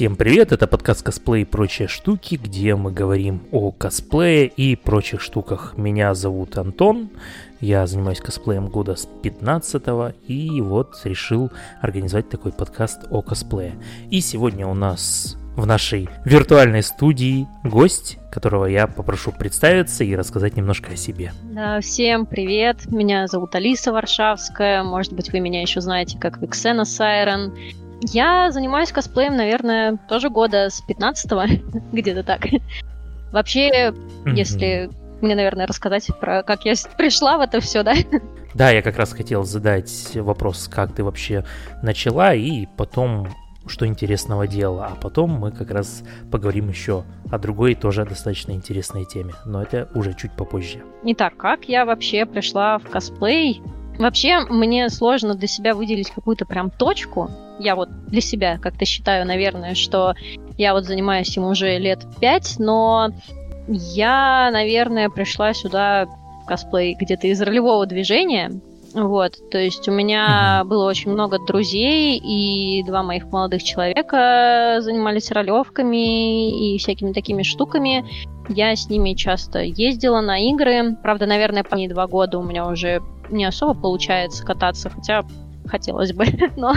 Всем привет, это подкаст «Косплей и прочие штуки», где мы говорим о косплее и прочих штуках. Меня зовут Антон, я занимаюсь косплеем года с 15-го и вот решил организовать такой подкаст о косплее. И сегодня у нас в нашей виртуальной студии гость, которого я попрошу представиться и рассказать немножко о себе. Да, всем привет, меня зовут Алиса Варшавская, может быть вы меня еще знаете как Vixena Siren. Я занимаюсь косплеем, наверное, тоже года с 15-го, где-то так. Вообще, если мне, наверное, рассказать про как я пришла в это все, да? Да, я как раз хотел задать вопрос, как ты вообще начала, и потом, что интересного делала. А потом мы как раз поговорим еще о другой, тоже достаточно интересной теме, но это уже чуть попозже. Итак, как я вообще пришла в косплей? Вообще, мне сложно для себя выделить какую-то прям точку. Я вот для себя как-то считаю, наверное, что я вот занимаюсь им уже лет 5, но я, наверное, пришла сюда в косплей где-то из ролевого движения. Вот, то есть у меня было очень много друзей, и два моих молодых человека занимались ролевками и всякими такими штуками. Я с ними часто ездила на игры. Правда, наверное, по ней 2 года у меня уже не особо получается кататься, хотя хотелось бы. Но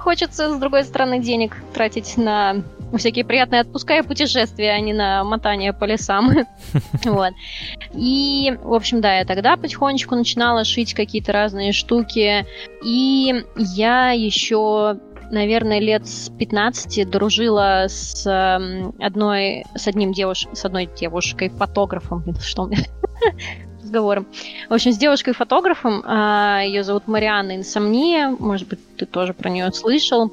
хочется, с другой стороны, денег тратить на всякие приятные отпуска и путешествия, а не на мотание по лесам. Вот. И, в общем, да, я тогда потихонечку начинала шить какие-то разные штуки. И я еще, наверное, лет с 15 дружила с одной девушкой-фотографом. В общем, с девушкой-фотографом, ее зовут Марианна Инсомния, может быть, ты тоже про нее слышал.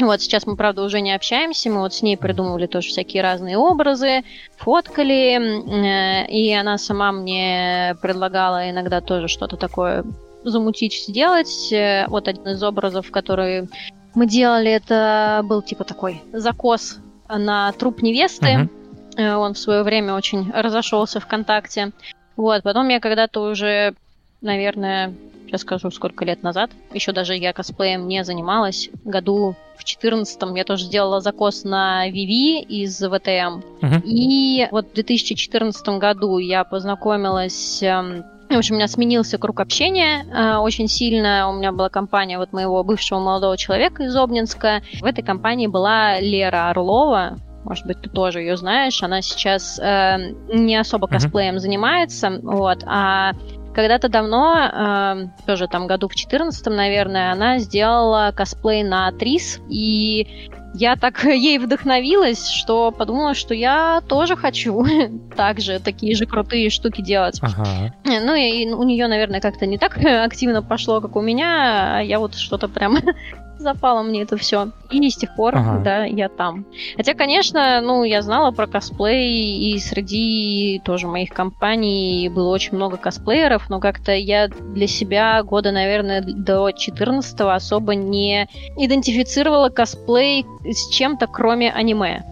Вот сейчас мы, правда, уже не общаемся, мы вот с ней придумывали тоже всякие разные образы, фоткали, и она сама мне предлагала иногда тоже что-то такое замутить, сделать. Вот один из образов, который мы делали, это был типа такой закос на труп невесты, он в свое время очень разошелся ВКонтакте. Вот, потом я когда-то уже, наверное, сейчас скажу, сколько лет назад, еще даже я косплеем не занималась, году в 14-м я тоже сделала закос на Виви из ВТМ, и вот в 2014 году я познакомилась, в общем, у меня сменился круг общения очень сильно, у меня была компания вот моего бывшего молодого человека из Обнинска, в этой компании была Лера Орлова. Может быть, ты тоже ее знаешь. Она сейчас не особо косплеем занимается, вот. А когда-то давно, тоже там году в 14-м, наверное, она сделала косплей на актрис. И я так ей вдохновилась, что подумала, что я тоже хочу также такие же крутые штуки делать. Ну и у нее, наверное, как-то не так активно пошло, как у меня. А я вот что-то прям... запало мне это все. И с тех пор, да, я там. Хотя, конечно, ну, я знала про косплей, и среди тоже моих компаний было очень много косплееров, но как-то я для себя года, наверное, до 14-го особо не идентифицировала косплей с чем-то, кроме аниме.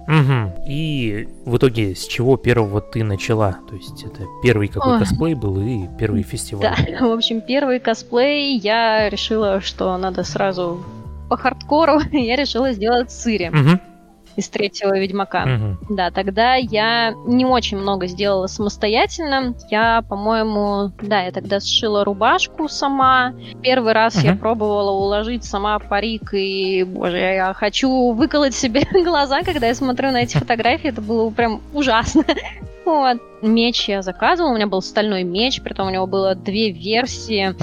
И в итоге с чего первого ты начала? То есть это первый какой косплей был и первый фестиваль? Да, в общем, первый косплей я решила, что надо сразу... по хардкору, я решила сделать Цири из 3-го Ведьмака. Да, тогда я не очень много сделала самостоятельно. Я, по-моему, да, я тогда сшила рубашку сама. Первый раз я пробовала уложить сама парик, и, боже, я хочу выколоть себе глаза, когда я смотрю на эти фотографии. Это было прям ужасно. Вот. Меч я заказывала, у меня был стальной меч, притом у него было 2 версии.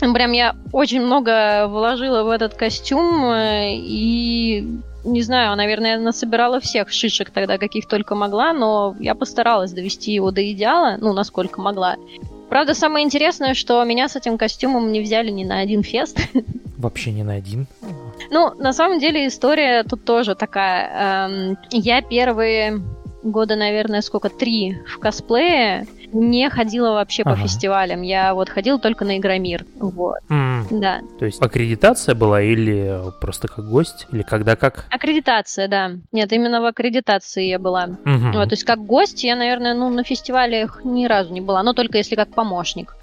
Прям я очень много вложила в этот костюм, и, не знаю, наверное, я насобирала всех шишек тогда, каких только могла, но я постаралась довести его до идеала, ну, насколько могла. Правда, самое интересное, что меня с этим костюмом не взяли ни на один фест. Вообще ни на один? Ну, на самом деле, история тут тоже такая. Я первые... года, наверное, сколько, 3 в косплее не ходила вообще по фестивалям. Я вот ходила только на Игромир. Вот. Да. То есть аккредитация была или просто как гость? Или когда как? Аккредитация, да. Нет, именно в аккредитации я была. Вот, то есть как гость я, наверное, ну, на фестивалях ни разу не была. Но только если как помощник.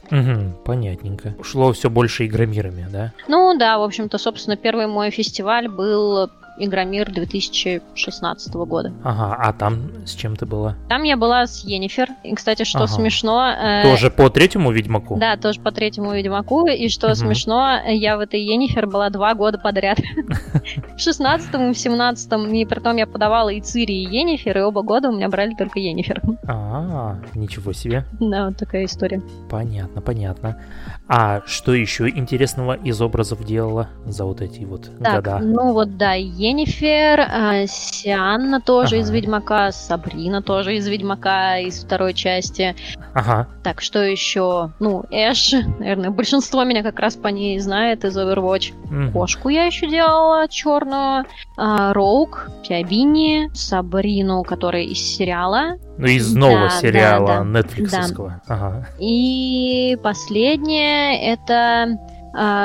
Понятненько. Ушло все больше Игромирами, да? Ну да, в общем-то, собственно, первый мой фестиваль был... Игромир 2016 года. Ага, а там с чем ты была? Там я была с Йеннифер. И, кстати, что смешно... Тоже по третьему Ведьмаку? Да, тоже по третьему Ведьмаку. И что смешно, я в этой Йеннифер была 2 года подряд. В 16-м и в 17-м. И притом я подавала и Цири, и Йеннифер, и оба года у меня брали только Йеннифер. А, ничего себе. Да, вот такая история. Понятно, понятно. А что еще интересного из образов делала за вот эти вот года? Ну вот, да, Йеннифер, Сианна тоже из Ведьмака, Сабрина тоже из Ведьмака, из второй части. Ага. Так, что еще? Ну, Эш, наверное, большинство меня как раз по ней знает из Overwatch. Кошку я еще делала черную, Роук, Пиабини, Сабрину, которая из сериала. Ну, из нового сериала нетфликсовского. Да. Ага. И последнее — это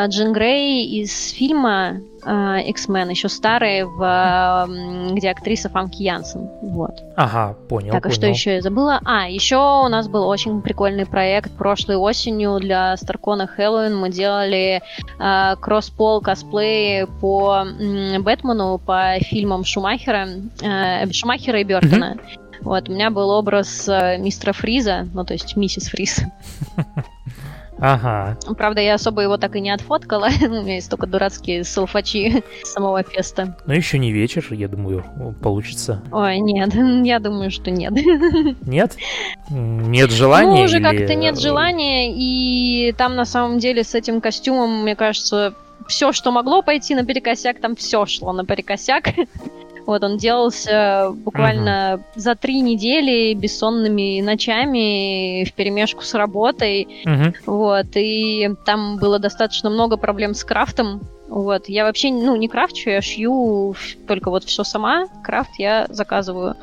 Джин Грей из фильма X-Men, еще старый, где актриса Фанки Янсон. Вот. Ага, понял. Так, а что еще я забыла? А, еще у нас был очень прикольный проект. Прошлой осенью для Старкона Хэллоуин мы делали кросс-пол косплей по Бэтмену, по фильмам Шумахера и Бёртона. Вот, у меня был образ мистера Фриза, ну, то есть миссис Фриз. Ага. Правда, я особо его так и не отфоткала. У меня есть только дурацкие салфачи самого феста. Но еще не вечер, я думаю, получится. Ой, нет, я думаю, что нет. Нет? Нет желания? Ну, уже как-то нет желания. И там, на самом деле, с этим костюмом, мне кажется, все, что могло пойти наперекосяк, там все шло наперекосяк. Вот, он делался буквально за 3 недели бессонными ночами вперемешку с работой. Вот, и там было достаточно много проблем с крафтом. Вот, я вообще, ну, не крафчу, я шью только вот все сама, крафт я заказываю.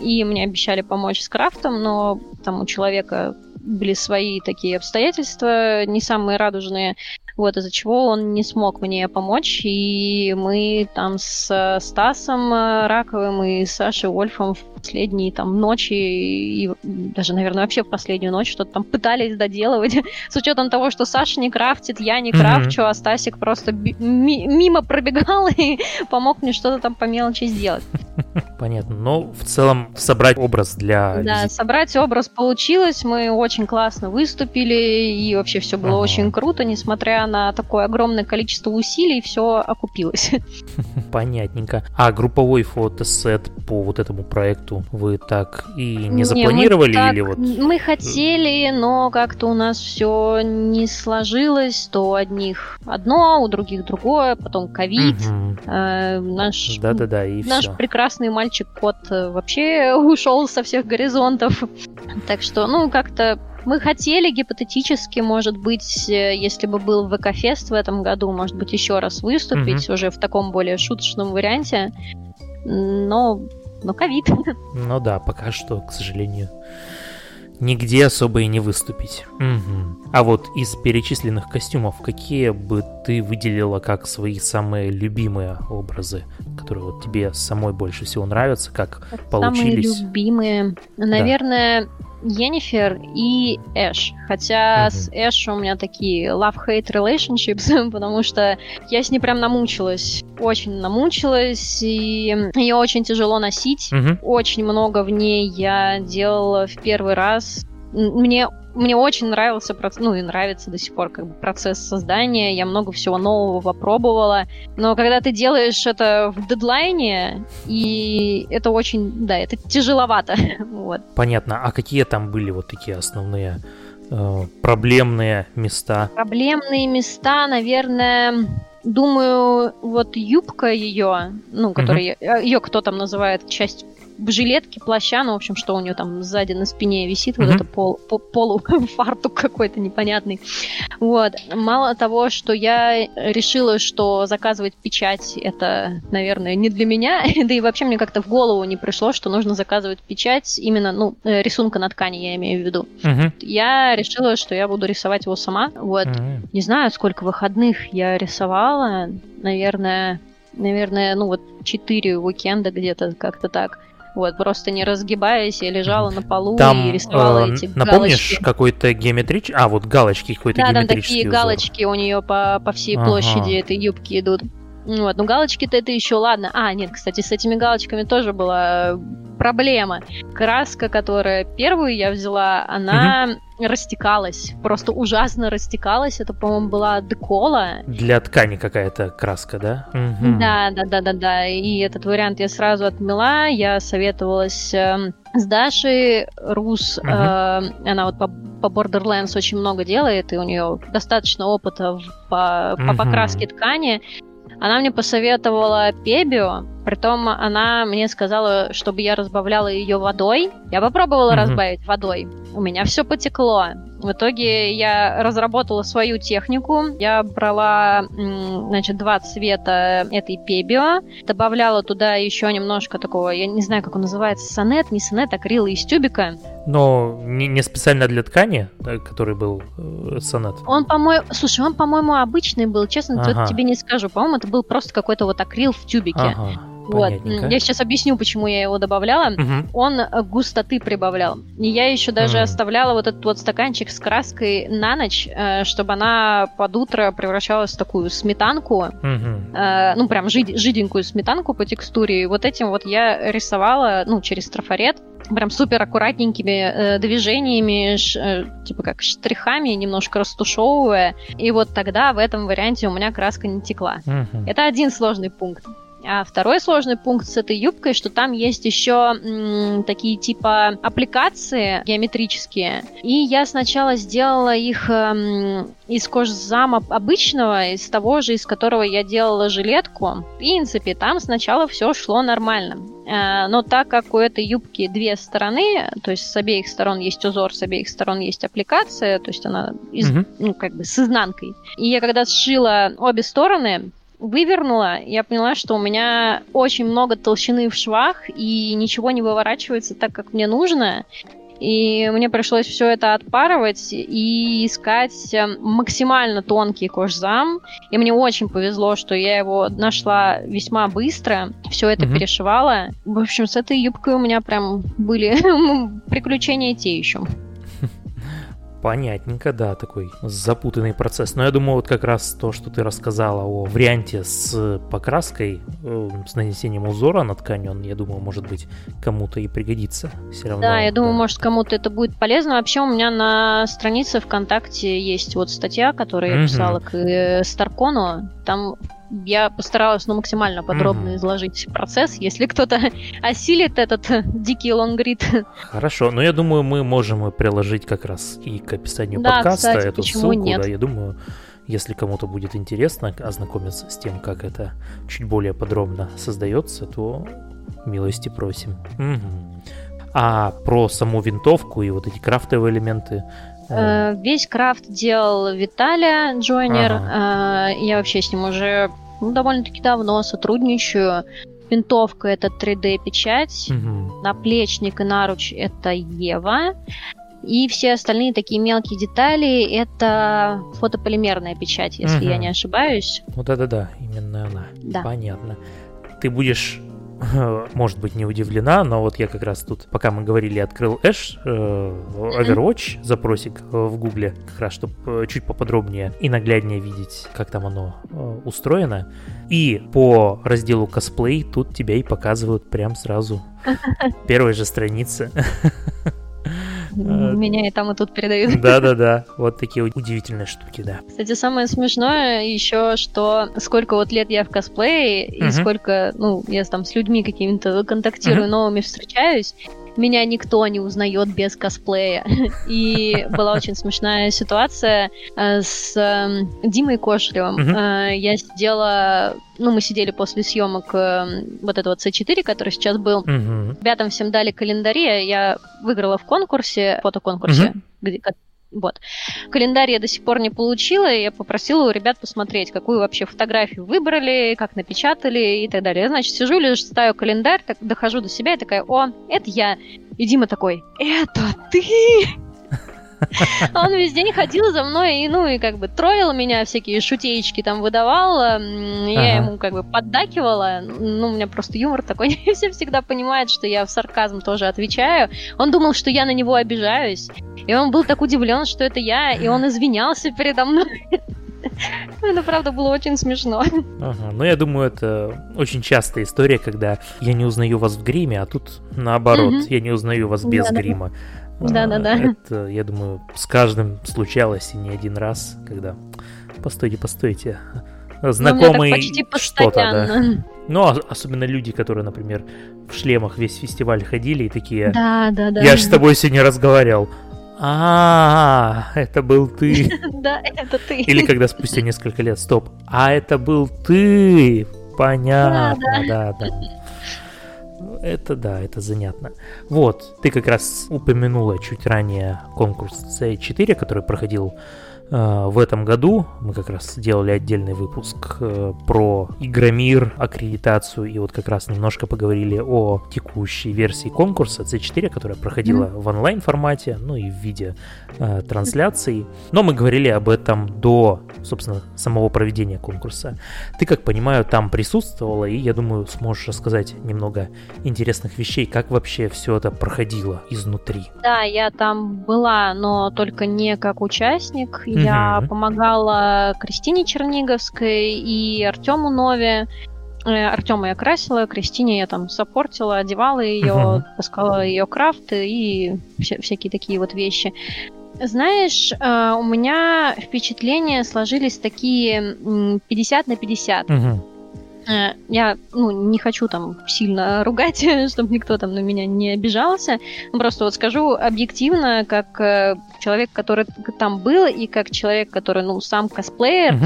И мне обещали помочь с крафтом, но там у человека были свои такие обстоятельства, не самые радужные. Вот, из-за чего он не смог мне помочь, и мы там с Стасом Раковым и Сашей Ольфом в последние там ночи, и даже, наверное, вообще в последнюю ночь что-то там пытались доделывать, с учетом того, что Саша не крафтит, я не крафчу, а Стасик просто мимо пробегал и помог мне что-то там по мелочи сделать. Понятно, но в целом собрать образ для... Да, собрать образ получилось, мы очень классно выступили, и вообще все было очень круто, несмотря на такое огромное количество усилий, все окупилось. Понятненько. А групповой фотосет по вот этому проекту вы так и не запланировали? Или вот? Мы хотели, но как-то у нас все не сложилось, то у одних одно, у других другое, потом ковид, наш прекрасный мальчик-кот вообще ушел со всех горизонтов. Так что, ну, как-то мы хотели гипотетически, может быть, если бы был ВК-фест в этом году, может быть, еще раз выступить уже в таком более шуточном варианте, но ковид. Ну да, пока что, к сожалению, нигде особо и не выступить. А вот из перечисленных костюмов, какие бы ты выделила как свои самые любимые образы, которые вот тебе самой больше всего нравятся, как получились? Самые любимые, наверное... Да. Йеннифер и Эш. Хотя с Эш у меня такие love-hate relationships, потому что я с ней прям намучилась. Очень намучилась, и ее очень тяжело носить. Очень много в ней я делала в первый раз. Мне очень нравился процесс, ну и нравится до сих пор как бы процесс создания, я много всего нового пробовала, но когда ты делаешь это в дедлайне, и это очень, да, это тяжеловато. Вот. Понятно, а какие там были вот такие основные проблемные места? Проблемные места, наверное... Думаю, вот юбка ее, ну, которая ее кто там называет, часть жилетки, плаща, ну, в общем, что у нее там сзади на спине висит, вот это полуфартук какой-то непонятный. Вот. Мало того, что я решила, что заказывать печать, это, наверное, не для меня, да и вообще мне как-то в голову не пришло, что нужно заказывать печать именно, ну, рисунка на ткани, я имею в виду. Я решила, что я буду рисовать его сама. Вот. Не знаю, сколько выходных я рисовала, наверное, ну вот 4 уикенда где-то как-то так. Вот, просто не разгибаясь, я лежала на полу там, и рисовала эти галочки. Напомнишь, какой-то геометрический... А, вот галочки какой-то геометрический узор. Да, там такие галочки у нее по всей площади этой юбки идут. Вот, ну галочки-то это еще ладно. А, нет, кстати, с этими галочками тоже была проблема. Краска, которая первую я взяла, она растекалась. Просто ужасно растекалась. Это, по-моему, была декола. Для ткани какая-то краска, да? Да. И этот вариант я сразу отмела. Я советовалась с Дашей Рус. Она вот по Borderlands очень много делает, и у нее достаточно опыта по покраске ткани. Она мне посоветовала пебио, притом она мне сказала, чтобы я разбавляла ее водой. Я попробовала разбавить водой, у меня все потекло. В итоге я разработала свою технику. Я брала, значит, 2 цвета этой пебио, добавляла туда еще немножко такого, я не знаю, как он называется, сонет, не сонет, акрила из тюбика. Но не специально для ткани, который был сонет. Он, по-моему, слушай, он, по-моему, обычный был, честно, тебе не скажу. По-моему, это был просто какой-то вот акрил в тюбике. Вот. Я сейчас объясню, почему я его добавляла. Он густоты прибавлял. И я еще даже оставляла вот этот вот стаканчик с краской на ночь, чтобы она под утро превращалась в такую сметанку, ну прям жиденькую сметанку по текстуре. И вот этим вот я рисовала, ну, через трафарет, прям супер аккуратненькими движениями, типа как штрихами, немножко растушевывая. И вот тогда в этом варианте у меня краска не текла. Это один сложный пункт. А второй сложный пункт с этой юбкой, что там есть еще такие типа аппликации геометрические. И я сначала сделала их из кожзама обычного, из того же, из которого я делала жилетку. В принципе, там сначала все шло нормально. Но так как у этой юбки 2 стороны, то есть с обеих сторон есть узор, с обеих сторон есть аппликация, то есть она ну, как бы с изнанкой. И я когда сшила обе стороны, вывернула, я поняла, что у меня очень много толщины в швах, и ничего не выворачивается так, как мне нужно. И мне пришлось все это отпарывать и искать максимально тонкий кожзам. И мне очень повезло, что я его нашла весьма быстро, все это перешивала. В общем, с этой юбкой у меня прям были приключения те еще. Понятненько, да, такой запутанный процесс. Но я думаю, вот как раз то, что ты рассказала о варианте с покраской, с нанесением узора на ткань, он, я думаю, может быть, кому-то и пригодится. Все равно. Да, я думаю, может, кому-то это будет полезно. Вообще у меня на странице ВКонтакте есть вот статья, которую я писала к Старкону. Там я постаралась, ну, максимально подробно изложить процесс, если кто-то осилит этот дикий лонгрид. Хорошо, но я думаю, мы можем приложить как раз и к описанию подкаста, кстати, эту ссылку. Нет? Да, я думаю, если кому-то будет интересно ознакомиться с тем, как это чуть более подробно создается, то милости просим. А про саму винтовку и вот эти крафтовые элементы, весь крафт делал Виталия Джойнер. Я вообще с ним уже довольно-таки давно сотрудничаю. Винтовка — это 3D-печать. Наплечник и наруч — это Ева. И все остальные такие мелкие детали — это фотополимерная печать, если я не ошибаюсь. Вот это да, именно она. Да. Понятно. Ты будешь, может быть, не удивлена, но вот я как раз тут, пока мы говорили, открыл Эш, Overwatch, запросик в Гугле, как раз, чтобы чуть поподробнее и нагляднее видеть, как там оно устроено. И по разделу косплей тут тебя и показывают прям сразу. Первой же странице. Меня и там, и тут передают. Да-да-да, вот такие удивительные штуки, да. Кстати, самое смешное еще, что сколько вот лет я в косплее, и сколько, ну, я там с людьми какими-то контактирую, новыми встречаюсь, меня никто не узнает без косплея. И была очень смешная ситуация с Димой Кошелевым. Я сидела, ну, мы сидели после съемок вот этого C4, который сейчас был. Ребятам всем дали календари. Я выиграла в конкурсе, фотоконкурсе, где... Вот. Календарь я до сих пор не получила, и я попросила у ребят посмотреть, какую вообще фотографию выбрали, как напечатали и так далее. Я, значит, сижу, листаю календарь, так, дохожу до себя и такая: о, это я. И Дима такой: это ты? Он весь день ходил за мной и, ну, и как бы троллил меня, всякие шутеечки там выдавал, я ему как бы поддакивала, ну, у меня просто юмор такой, все всегда понимают, что я в сарказм тоже отвечаю. Он думал, что я на него обижаюсь, и он был так удивлен, что это я, и он извинялся передо мной. Это, правда, было очень смешно. Ага, ну я думаю, это очень частая история, когда я не узнаю вас в гриме, а тут наоборот, я не узнаю вас без грима. Да-да-да. Это, я думаю, с каждым случалось и не один раз, когда... Постойте, знакомый что-то, да. Ну, особенно люди, которые, например, в шлемах весь фестиваль ходили и такие... Да-да-да. Я же с тобой сегодня разговаривал. Это был ты. Да, это ты. Или когда спустя несколько лет, стоп, а это был ты. Понятно, да. Это занятно. Вот, ты как раз упомянула чуть ранее конкурс C4, который проходил в этом году. Мы как раз делали отдельный выпуск про Игромир, аккредитацию, и вот как раз немножко поговорили о текущей версии конкурса C4, которая проходила в онлайн-формате, ну и в виде трансляций. Но мы говорили об этом до, собственно, самого проведения конкурса. Ты, как понимаю, там присутствовала, и, я думаю, сможешь рассказать немного интересных вещей, как вообще все это проходило изнутри. Да, я там была, но только не как участник. Я помогала Кристине Черниговской и Артему Нове. Артема я красила, Кристине я там саппортила, одевала ее, таскала ее крафты и всякие такие вот вещи. Знаешь, у меня впечатления сложились такие 50/50. Я не хочу там сильно ругать, чтобы никто там на меня не обижался. Просто вот скажу объективно, как человек, который там был, и как человек, который, сам косплеер,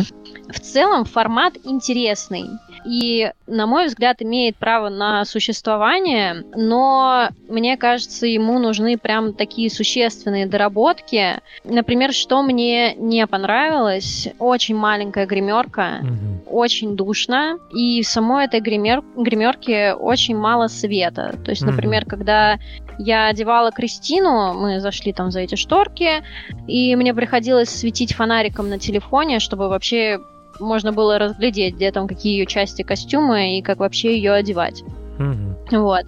в целом формат интересный. И, на мой взгляд, имеет право на существование, но, мне кажется, ему нужны прям такие существенные доработки. Например, что мне не понравилось, очень маленькая гримерка, очень душно, и в самой этой гримерке очень мало света. То есть, например, когда я одевала Кристину, мы зашли там за эти шторки, и мне приходилось светить фонариком на телефоне, чтобы вообще... можно было разглядеть, где там какие ее части костюма и как вообще ее одевать. Вот.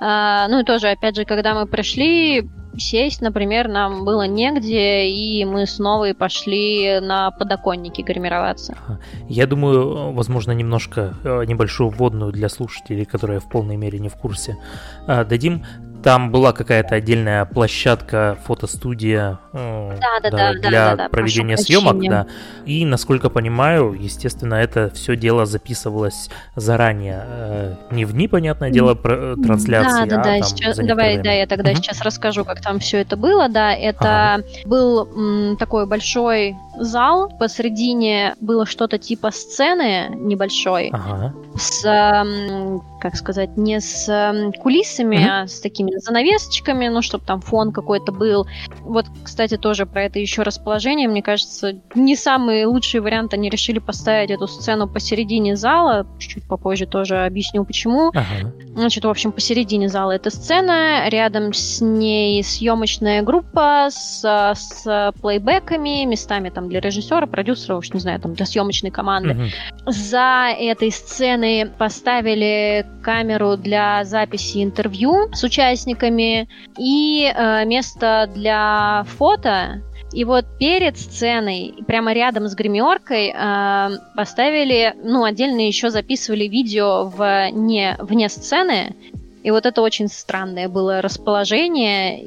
Ну и тоже, опять же, когда мы пришли, сесть, например, нам было негде, и мы снова пошли на подоконники гримироваться. Я думаю, возможно, немножко небольшую вводную для слушателей, которые в полной мере не в курсе, дадим. Там была какая-то отдельная площадка, фотостудия для проведения съемок, да. И, насколько понимаю, естественно, это все дело записывалось заранее, не в дни, понятное дело, трансляции. Я тогда сейчас расскажу, как там все это было, да. Это был такой большой зал, посредине было что-то типа сцены небольшой, с, как сказать, не с кулисами, а с такими занавесочками, чтобы там фон какой-то был. Вот, кстати, тоже про это еще расположение. Мне кажется, не самый лучший вариант, они решили поставить эту сцену посередине зала. Чуть попозже тоже объясню, почему. Значит, в общем, посередине зала эта сцена, рядом с ней съемочная группа с плейбэками, местами там для режиссера, продюсера, уж не знаю, там для съемочной команды. За этой сценой поставили камеру для записи интервью с участниками и место для фото. И вот перед сценой, прямо рядом с гримеркой, поставили, отдельно еще записывали видео вне сцены. И вот это очень странное было расположение.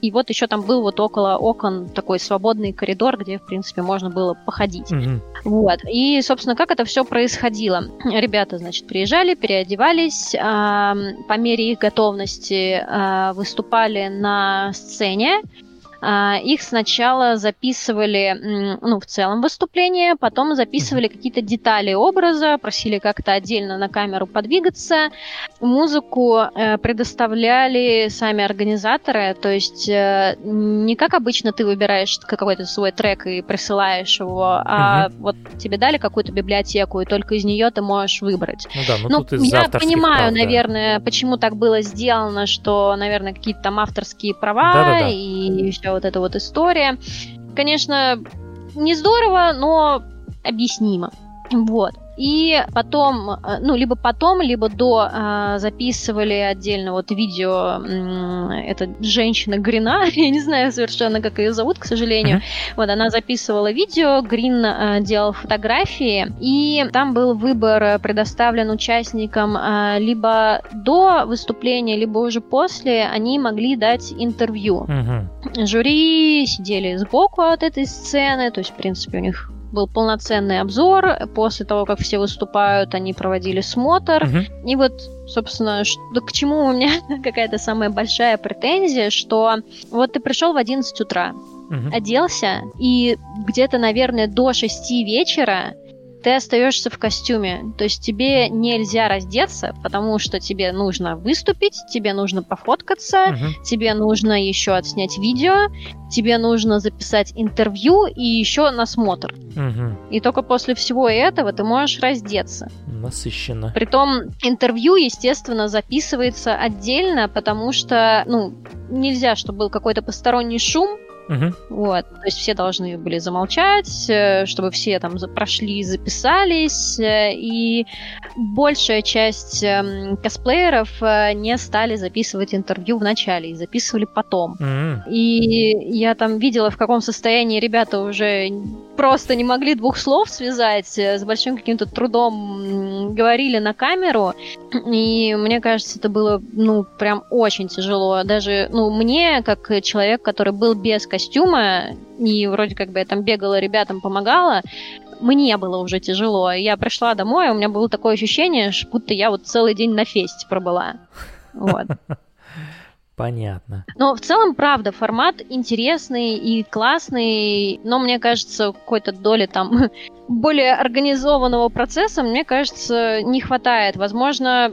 И вот еще там был вот около окон такой свободный коридор, где, в принципе, можно было походить. Вот. И, собственно, как это все происходило? Ребята, значит, приезжали, переодевались, по мере их готовности выступали на сцене. Их сначала записывали, в целом выступление, потом записывали какие-то детали образа, просили как-то отдельно на камеру подвигаться. Музыку предоставляли сами организаторы, то есть не как обычно ты выбираешь какой-то свой трек и присылаешь его, а вот тебе дали какую-то библиотеку, и только из нее ты можешь выбрать. Я понимаю, наверное, почему так было сделано, что, наверное, какие-то там авторские права и вся вот эта вот история. Конечно, не здорово, но объяснимо. Вот. И потом, ну, либо потом, либо до записывали отдельно вот видео эта женщина Грина, я не знаю совершенно, как ее зовут, к сожалению. Mm-hmm. Вот, она записывала видео, Грин делал фотографии, и там был выбор предоставлен участникам либо до выступления, либо уже после они могли дать интервью. Mm-hmm. Жюри сидели сбоку от этой сцены, то есть, в принципе, у них был полноценный обзор. После того, как все выступают, они проводили смотр. Uh-huh. И вот, собственно, к чему у меня какая-то самая большая претензия, что вот ты пришел в 11 утра, uh-huh. оделся, и где-то, наверное, до 6 вечера ты остаешься в костюме. То есть тебе нельзя раздеться, потому что тебе нужно выступить, тебе нужно пофоткаться, uh-huh. тебе нужно еще отснять видео, тебе нужно записать интервью и еще насмотр. Uh-huh. И только после всего этого ты можешь раздеться. Насыщенно. Притом интервью, естественно, записывается отдельно, потому что, ну, нельзя, чтобы был какой-то посторонний шум. Uh-huh. Вот, то есть все должны были замолчать, чтобы все там прошли, записались, и большая часть косплееров не стали записывать интервью в начале, и записывали потом. Uh-huh. И я там видела, в каком состоянии ребята уже просто не могли двух слов связать, с большим каким-то трудом говорили на камеру, и мне кажется, это было, ну, прям очень тяжело. Даже, ну, мне, как человек, который был без костюма, и вроде как бы я там бегала, ребятам помогала, мне было уже тяжело. Я пришла домой, у меня было такое ощущение, будто я вот целый день на фесте пробыла. Вот. Понятно. Но в целом, правда, формат интересный и классный, но, мне кажется, какой-то доли там более организованного процесса, мне кажется, не хватает. Возможно,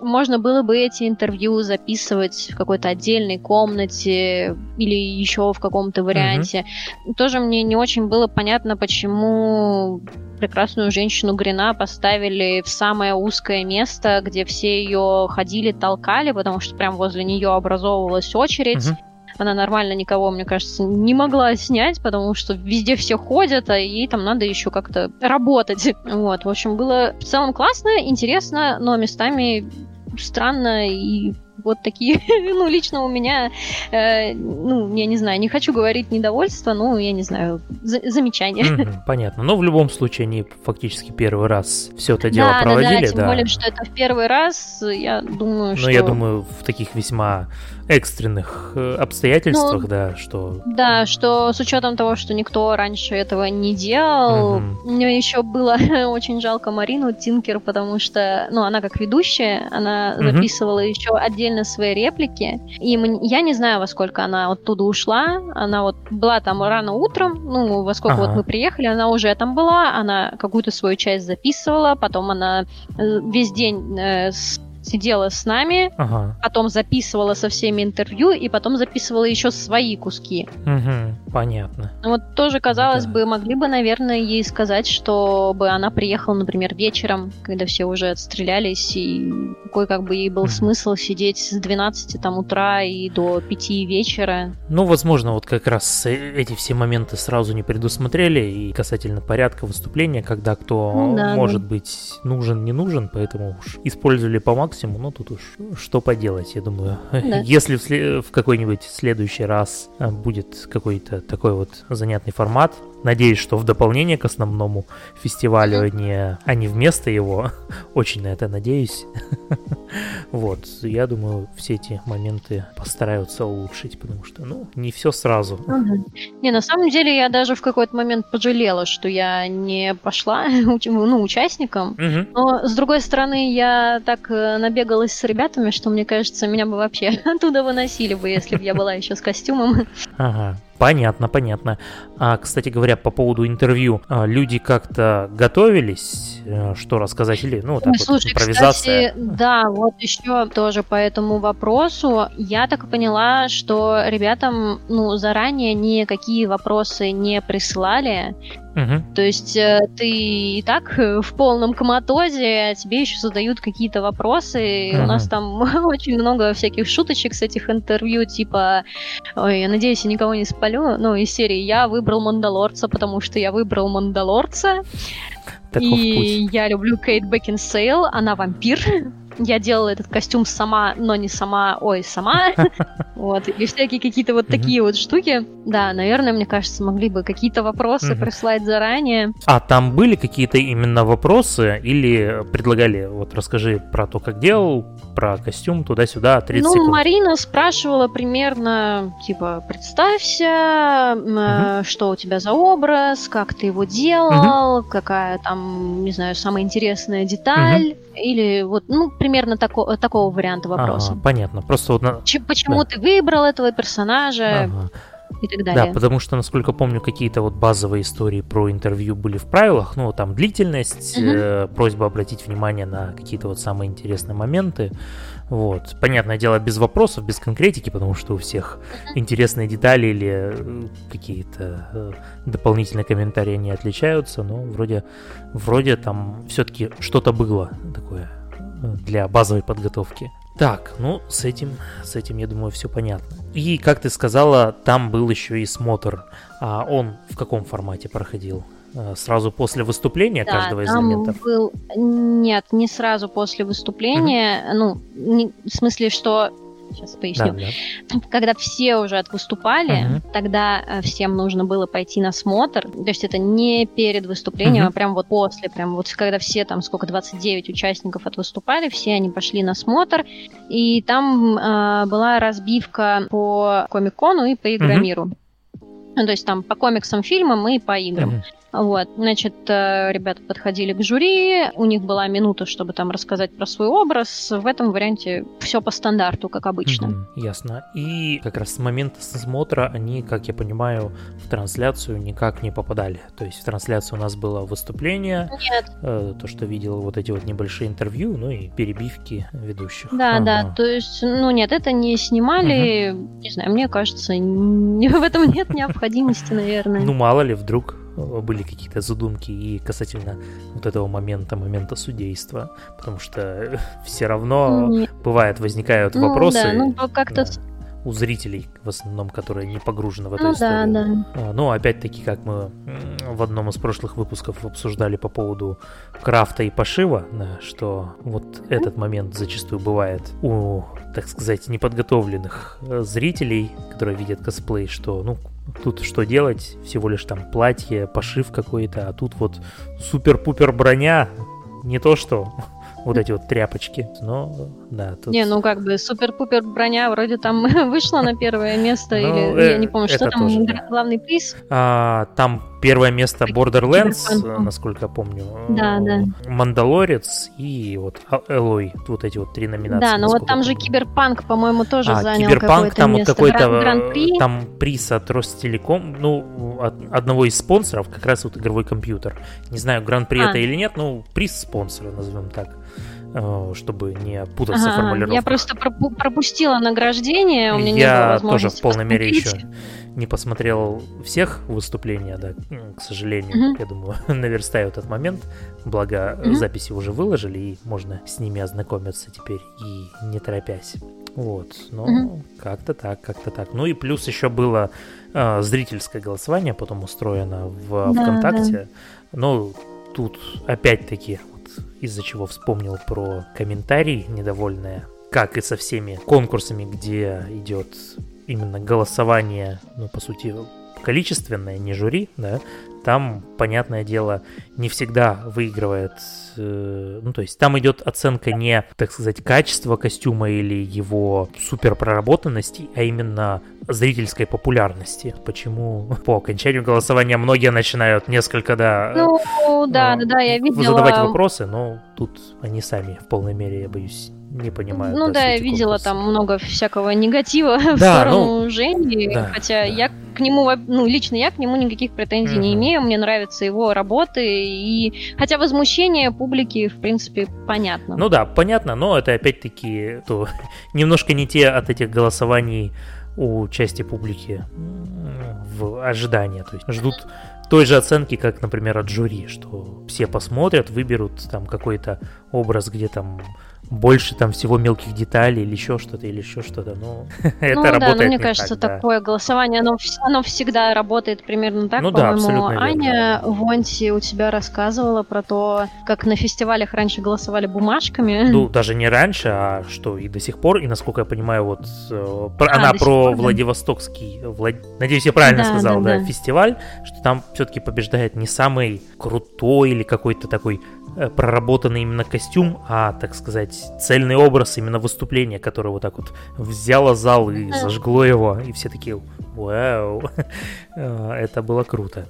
можно было бы эти интервью записывать в какой-то отдельной комнате или еще в каком-то варианте. Uh-huh. Тоже мне не очень было понятно, почему прекрасную женщину Грина поставили в самое узкое место, где все ее ходили, толкали, потому что прям возле нее образовывалась очередь. Uh-huh. Она нормально никого, мне кажется, не могла снять, потому что везде все ходят, а ей там надо еще как-то работать. Вот, в общем, было в целом классно, интересно, но местами странно, и вот такие, ну, лично у меня, ну, я не знаю, не хочу говорить недовольство, ну, я не знаю, замечания. Mm-hmm, понятно, но в любом случае они фактически первый раз все это дело проводили. Да, тем более, что это в первый раз, я думаю, что... Ну, я думаю, в таких весьма экстренных обстоятельствах, ну, да, что... Да, что с учетом того, что никто раньше этого не делал, mm-hmm. мне еще было очень жалко Марину Тинкер, потому что, ну, она как ведущая, она mm-hmm. записывала еще отдельно свои реплики, и я не знаю, во сколько она оттуда ушла, она вот была там рано утром, ну, во сколько вот мы приехали, она уже там была, она какую-то свою часть записывала, потом она весь день сидела с нами, потом записывала со всеми интервью, и потом записывала еще свои куски. Угу, понятно. Вот тоже, казалось бы, могли бы, наверное, ей сказать, чтобы она приехала, например, вечером, когда все уже отстрелялись, и какой как бы ей был смысл сидеть с 12 там, утра и до 5 вечера. Ну, возможно, вот как раз эти все моменты сразу не предусмотрели, и касательно порядка выступления, когда кто может быть нужен, не нужен, поэтому уж использовали по максимуму. Ну, тут уж что поделать, я думаю. Да. Если в какой-нибудь следующий раз будет какой-то такой вот занятный формат, надеюсь, что в дополнение к основному фестивалю, а не вместо его, очень на это надеюсь. Вот, я думаю, все эти моменты постараются улучшить, потому что, ну, не все сразу. Не, на самом деле, я даже в какой-то момент пожалела, что я не пошла, ну, участником. Но, с другой стороны, я так набегалась с ребятами, что, мне кажется, меня бы вообще оттуда выносили бы, если бы я была еще с костюмом. Ага. Понятно, понятно. А, кстати говоря, по поводу интервью, люди как-то готовились, что рассказать, или, ну, так, ой, вот, слушай, импровизация? Кстати, да, вот еще тоже по этому вопросу. Я так и поняла, что ребятам, ну, заранее никакие вопросы не присылали. Угу. То есть ты и так в полном коматозе, а тебе еще задают какие-то вопросы. Угу. У нас там очень много всяких шуточек с этих интервью, типа, ой, я надеюсь, я никого не спалю, ну, из серии «Я выбрал Мандалорца, потому что я выбрал Мандалорца». таков путь. Я люблю Кейт Бекинсейл, она вампир. Я делала этот костюм сама, но не сама, сама. Вот. И всякие какие-то вот такие вот штуки. Да, наверное, мне кажется, могли бы какие-то вопросы прислать заранее. А там были какие-то именно вопросы или предлагали? Вот расскажи про то, как делал, про костюм, туда-сюда, 30 секунд. Ну, Марина спрашивала примерно, типа, представься, что у тебя за образ, как ты его делал, какая там, не знаю, самая интересная деталь. Или вот, ну, примерно такого варианта вопроса. А, понятно. Просто вот... Почему ты выбрал этого персонажа и так далее. Да, потому что, насколько помню, какие-то вот базовые истории про интервью были в правилах. Ну, там длительность, просьба обратить внимание на какие-то вот самые интересные моменты. Вот. Понятное дело, без вопросов, без конкретики, потому что у всех интересные детали или какие-то дополнительные комментарии не отличаются, но вроде там все-таки что-то было такое для базовой подготовки. Так, ну, с этим, я думаю, все понятно. И, как ты сказала, там был еще и смотр. А он в каком формате проходил? Сразу после выступления каждого из элементов? Был... Нет, не сразу после выступления. В смысле, что... Сейчас поясню. Да. Когда все уже отвыступали, тогда всем нужно было пойти на смотр. То есть это не перед выступлением, а прям вот после. Прям вот когда все там, 29 участников отвыступали, все они пошли на смотр. И там была разбивка по Комик-кону и по Игромиру. То есть там по комиксам, фильмам и по играм. Вот, значит, ребята подходили к жюри, у них была минута, чтобы там рассказать про свой образ. В этом варианте все по стандарту, как обычно. Ясно. И как раз с момента смотра они, как я понимаю, в трансляцию никак не попадали. То есть в трансляцию у нас было выступление, то, что видел вот эти вот небольшие интервью, ну и перебивки ведущих. Да, да, то есть, это не снимали, не знаю, мне кажется, в этом нет необходимости, наверное. Ну, мало ли, вдруг... были какие-то задумки и касательно вот этого момента судейства, потому что все равно бывает возникают вопросы у зрителей, в основном, которые не погружены в эту историю. Но опять-таки, как мы в одном из прошлых выпусков обсуждали по поводу крафта и пошива, что вот этот момент зачастую бывает у, так сказать, неподготовленных зрителей, которые видят косплей, что, тут что делать? Всего лишь там платье, пошив какой-то, а тут вот супер-пупер броня, не то что вот эти вот тряпочки. Но, да, тут... супер-пупер броня вроде там вышла на первое место, или я не помню, что там главный приз. Там первое место Borderlands, насколько я помню, Мандалорец и вот Элой, вот эти вот три номинации. Да, но вот там же Киберпанк, по-моему, тоже занял какое-то место. Киберпанк, там приз от Ростелеком, от одного из спонсоров, как раз вот игровой компьютер. Не знаю, Гран-при это или нет, но приз спонсора, назовем так, чтобы не путаться в формулировках. Я просто пропустила награждение, у меня не было возможности. Я тоже в полной мере еще не посмотрел всех выступления, да, к сожалению. Я думаю, наверстаю этот момент. Благо, записи уже выложили, и можно с ними ознакомиться теперь, и не торопясь. Вот, как-то так. Ну и плюс еще было зрительское голосование потом устроено в ВКонтакте. Да. Ну, тут опять-таки... из-за чего вспомнил про комментарии недовольные, как и со всеми конкурсами, где идет именно голосование, по сути, количественное, не жюри, да, там, понятное дело, не всегда выигрывает, то есть там идет оценка не, так сказать, качества костюма или его суперпроработанности, а именно зрительской популярности. Почему по окончанию голосования многие начинают я видела... задавать вопросы, но тут они сами в полной мере, я боюсь, не понимаю. Я видела конкурса. Там много всякого негатива в сторону Жени, хотя я к нему, лично я к нему никаких претензий не имею, мне нравятся его работы, и хотя возмущение публики, в принципе, понятно. Понятно, но это опять-таки немножко не те от этих голосований у части публики в ожидании, то есть ждут той же оценки, как, например, от жюри, что все посмотрят, выберут там какой-то образ, где там больше там всего мелких деталей или еще что-то, но это работает не так. Ну, мне кажется, такое голосование, оно всегда работает примерно так, по-моему. Аня Вонти у тебя рассказывала про то, как на фестивалях раньше голосовали бумажками. Ну, даже не раньше, а что и до сих пор, и, насколько я понимаю, вот она про Владивостокский, надеюсь, я правильно сказал, да, фестиваль, что там все-таки побеждает не самый крутой или какой-то такой проработанный именно костюм, а, так сказать, цельный образ именно выступления, которое вот так вот взяло зал и зажгло его, и все такие «Вау!» Это было круто.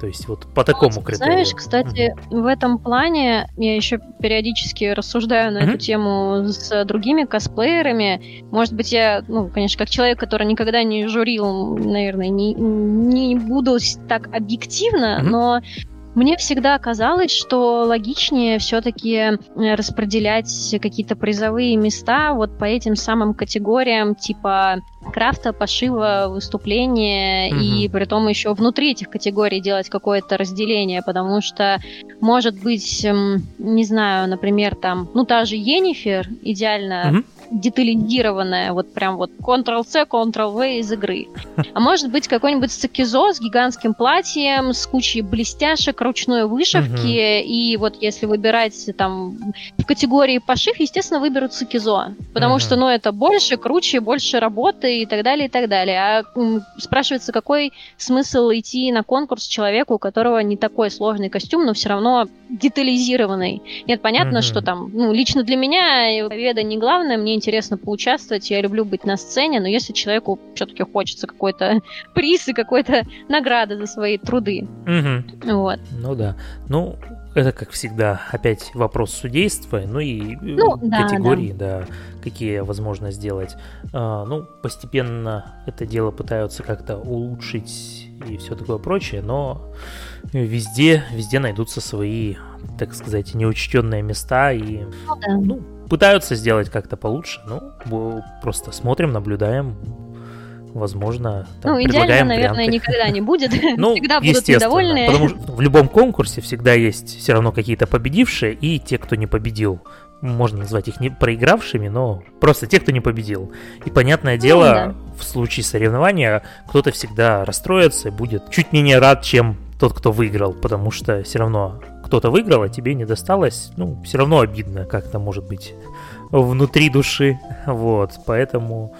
То есть вот по такому критерию. Знаешь, кстати, в этом плане я еще периодически рассуждаю на эту тему с другими косплеерами. Может быть, я, конечно, как человек, который никогда не журил, наверное, не буду так объективно, но... Мне всегда казалось, что логичнее все-таки распределять какие-то призовые места вот по этим самым категориям, типа крафта, пошива, выступления, и при том еще внутри этих категорий делать какое-то разделение, потому что, может быть, не знаю, например, там, та же Йеннифер идеально... детализированная, вот прям вот Ctrl-C, Ctrl-V из игры. А может быть какой-нибудь Сакизо с гигантским платьем, с кучей блестяшек, ручной вышивки, и вот если выбирать там в категории пошив, естественно, выберут Сакизо, потому что, это больше, круче, больше работы и так далее, и так далее. А спрашивается, какой смысл идти на конкурс человеку, у которого не такой сложный костюм, но все равно детализированный. Нет, понятно, что там, лично для меня победа не главное, мне интересно поучаствовать, я люблю быть на сцене, но если человеку все-таки хочется какой-то приз и какой-то награды за свои труды. Вот. Ну да. Ну, это, как всегда, опять вопрос судейства, категории, какие возможно сделать. Постепенно это дело пытаются как-то улучшить и все такое прочее, но везде найдутся свои, так сказать, неучтенные места и... Пытаются сделать как-то получше, просто смотрим, наблюдаем, возможно, там, предлагаем идеально, наверное, варианты. Никогда не будет, всегда будут недовольны. Потому что в любом конкурсе всегда есть все равно какие-то победившие и те, кто не победил. Можно назвать их не проигравшими, но просто те, кто не победил. И, понятное дело, в случае соревнования кто-то всегда расстроится и будет чуть менее рад, чем тот, кто выиграл, потому что все равно... Кто-то выиграл, а тебе не досталось, все равно обидно как-то, может быть, внутри души, вот, поэтому...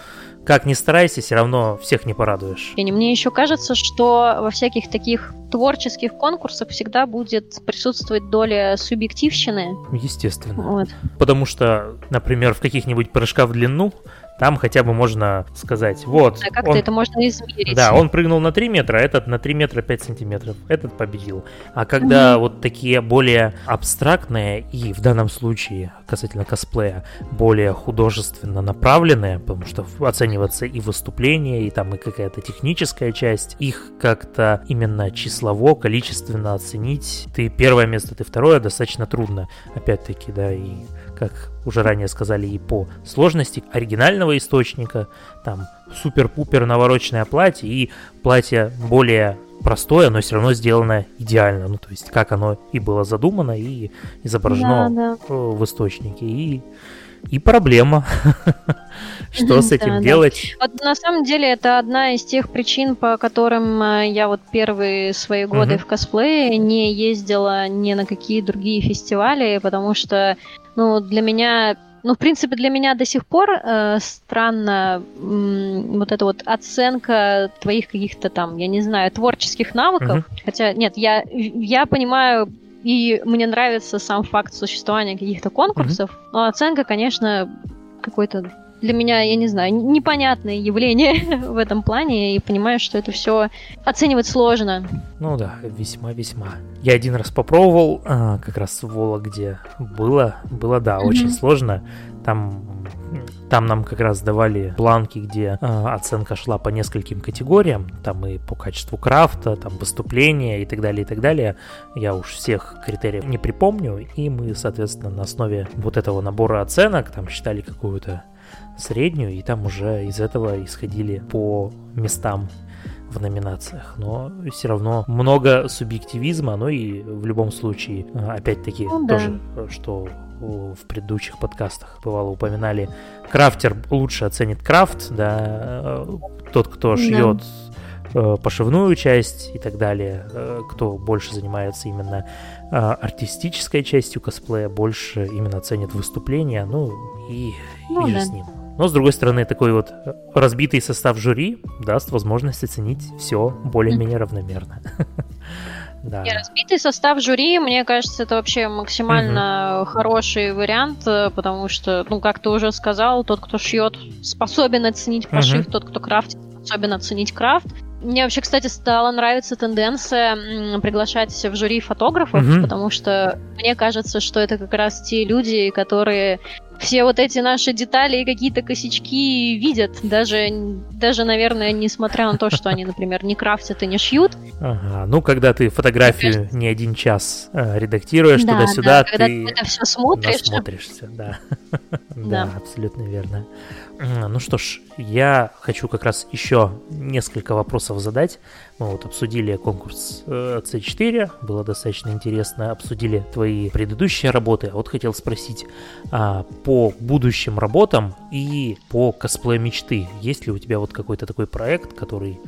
Как ни старайся, все равно всех не порадуешь. Мне еще кажется, что во всяких таких творческих конкурсах всегда будет присутствовать доля субъективщины. Естественно. Вот. Потому что, например, в каких-нибудь прыжках в длину, там хотя бы можно сказать, вот... Да, как-то это можно измерить. Да, он прыгнул на 3 метра, этот на 3 метра 5 сантиметров, этот победил. А когда вот такие более абстрактные и, в данном случае, касательно косплея, более художественно направленные, потому что оценивают и выступления, и там и какая-то техническая часть, их как-то именно числово, количественно оценить. Ты первое место, ты второе, достаточно трудно. Опять-таки, и как уже ранее сказали, и по сложности оригинального источника, там супер-пупер навороченное платье и платье более простое, но все равно сделано идеально. То есть, как оно и было задумано, и изображено в источнике. И проблема. Что с этим делать? Вот на самом деле это одна из тех причин, по которым я вот первые свои годы в косплее не ездила ни на какие другие фестивали, потому что, для меня... в принципе, для меня до сих пор странно вот эта вот оценка твоих каких-то там, я не знаю, творческих навыков. Хотя, нет, я понимаю... И мне нравится сам факт существования каких-то конкурсов, но оценка, конечно, какой-то для меня, я не знаю, непонятное явление в этом плане, и понимаю, что это все оценивать сложно. Весьма-весьма. Я один раз попробовал, как раз в Вологде было, очень сложно. Там нам как раз давали планки, где оценка шла по нескольким категориям, там и по качеству крафта, там выступления и так далее, и так далее. Я уж всех критериев не припомню, и мы, соответственно, на основе вот этого набора оценок там считали какую-то среднюю, и там уже из этого исходили по местам в номинациях, но все равно много субъективизма, и в любом случае, опять-таки, тоже, что в предыдущих подкастах бывало упоминали. Крафтер лучше оценит крафт, да, тот, кто шьет пошивную часть и так далее, кто больше занимается именно артистической частью косплея, больше именно ценит выступления, ну и же с ним. Но, с другой стороны, такой вот разбитый состав жюри даст возможность оценить все более-менее равномерно. Да. Не, разбитый состав жюри, мне кажется, это вообще максимально хороший вариант, потому что, ну, как ты уже сказал, тот, кто шьет, способен оценить пошив, тот, кто крафтит, способен оценить крафт. Мне вообще, кстати, стала нравиться тенденция приглашать в жюри фотографов, потому что мне кажется, что это как раз те люди, которые все вот эти наши детали и какие-то косячки видят, даже, наверное, несмотря на то, что они, например, не крафтят и не шьют. Ага, ну, когда ты фотографию не один час редактируешь туда-сюда, да, когда ты это все смотришь. Насмотришься, да. Да, абсолютно верно. Ну что ж, я хочу как раз еще несколько вопросов задать. Мы вот обсудили конкурс C4, было достаточно интересно, обсудили твои предыдущие работы. Вот хотел спросить по будущим работам и по косплею мечты. Есть ли у тебя вот какой-то такой проект, который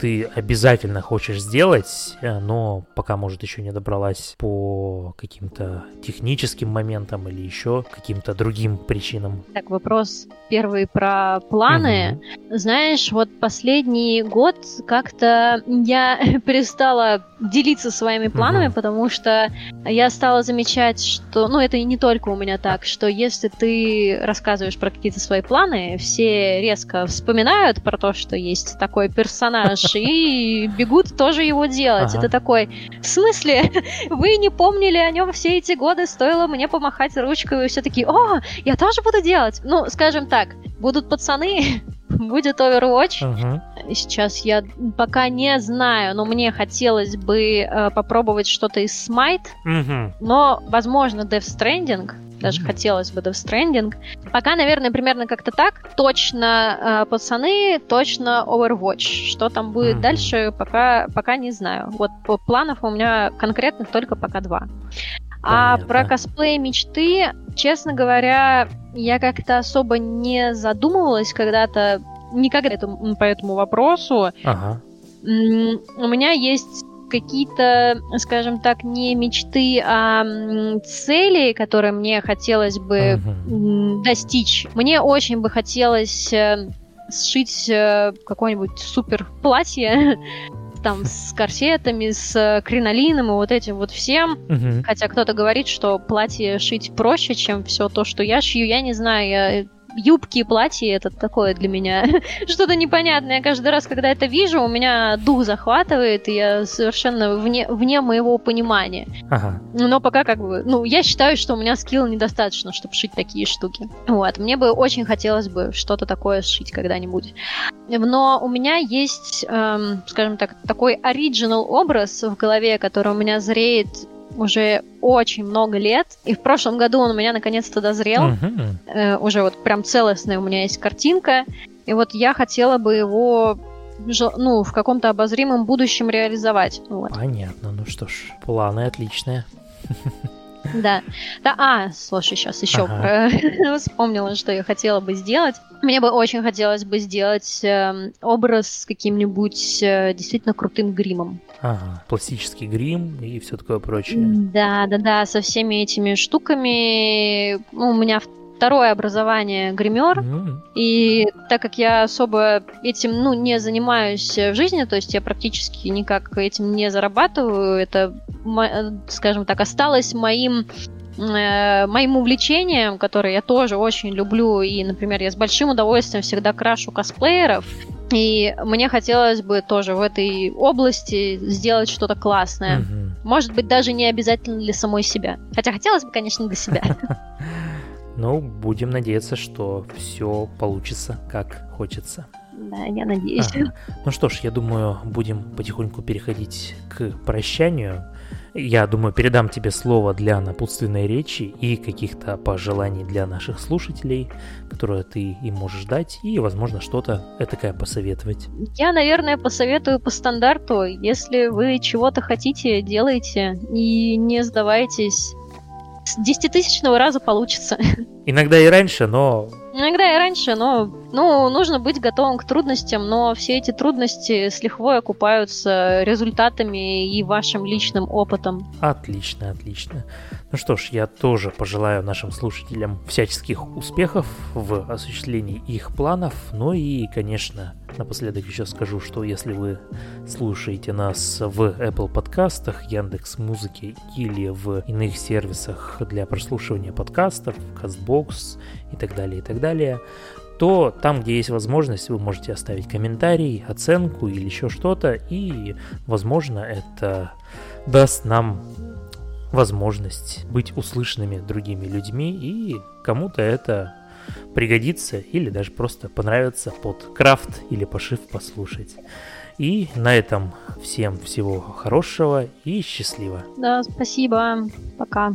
ты обязательно хочешь сделать, но пока, может, еще не добралась по каким-то техническим моментам или еще каким-то другим причинам? Так, вопрос первый про планы. Знаешь, вот последний год как-то я перестала делиться своими планами, потому что я стала замечать, что... Ну, это и не только у меня так, что если ты рассказываешь про какие-то свои планы, все резко вспоминают про то, что есть такой персонаж, и бегут тоже его делать. Это такой, в смысле? Вы не помнили о нем все эти годы, стоило мне помахать ручкой, и все такие, о, я тоже буду делать. Ну, скажем так, будут пацаны, будет Overwatch. Сейчас я пока не знаю, но мне хотелось бы попробовать что-то из Smite, но, возможно, Death Stranding. Даже хотелось бы Death Stranding. Пока, наверное, примерно как-то так. Точно пацаны, точно Overwatch. Что там будет дальше, пока не знаю. Вот планов у меня конкретных только пока 2. А про косплей мечты, честно говоря, я как-то особо не задумывалась когда-то, никогда по этому вопросу. У меня есть какие-то, скажем так, не мечты, а цели, которые мне хотелось бы достичь. Мне очень бы хотелось сшить какое-нибудь супер платье, там, с корсетами, с кринолином и вот этим вот всем. Хотя кто-то говорит, что платье шить проще, чем все то, что я шью. Я не знаю, юбки и платья — это такое для меня что-то непонятное. Я каждый раз, когда это вижу, у меня дух захватывает, и я совершенно вне моего понимания. Но пока как бы... Ну, я считаю, что у меня скилла недостаточно, чтобы шить такие штуки. Вот. Мне бы очень хотелось бы что-то такое сшить когда-нибудь. Но у меня есть, скажем так, такой оригинал образ в голове, который у меня зреет уже очень много лет. И в прошлом году он у меня наконец-то дозрел. Уже вот прям целостная у меня есть картинка. И вот я хотела бы его, ну, в каком-то обозримом будущем реализовать. Вот. Понятно. Ну что ж, планы отличные. Да. Слушай, сейчас еще вспомнила, что я хотела бы сделать. Мне бы очень хотелось бы сделать образ с каким-нибудь действительно крутым гримом. Пластический грим и все такое прочее. Да, со всеми этими штуками. Ну, у меня второе образование гример, и так как я особо этим, ну, не занимаюсь в жизни, то есть я практически никак этим не зарабатываю, это, скажем так, осталось моим увлечением, которое я тоже очень люблю, и, например, я с большим удовольствием всегда крашу косплееров, и мне хотелось бы тоже в этой области сделать что-то классное. Может быть, даже не обязательно для самой себя. Хотя хотелось бы, конечно, для себя. Ну, будем надеяться, что все получится, как хочется. Да, я надеюсь. Ну что ж, я думаю, будем потихоньку переходить к прощанию. Я думаю, передам тебе слово для напутственной речи и каких-то пожеланий для наших слушателей, которые ты им можешь дать, и, возможно, что-то этакое посоветовать. Я, наверное, посоветую по стандарту. Если вы чего-то хотите, делайте и не сдавайтесь. с 10-тысячного раза получится. Иногда и раньше, но... Ну, нужно быть готовым к трудностям, но все эти трудности с лихвой окупаются результатами и вашим личным опытом. Отлично, отлично. Ну что ж, я тоже пожелаю нашим слушателям всяческих успехов в осуществлении их планов. Ну и, конечно, напоследок еще скажу, что если вы слушаете нас в Apple подкастах, Яндекс.Музыке или в иных сервисах для прослушивания подкастов, Castbox и так далее, то там, где есть возможность, вы можете оставить комментарий, оценку или еще что-то, и, возможно, это даст нам возможность быть услышанными другими людьми, и кому-то это пригодится или даже просто понравится под крафт или пошив послушать. И на этом всем всего хорошего и счастливо. Да, спасибо. Пока.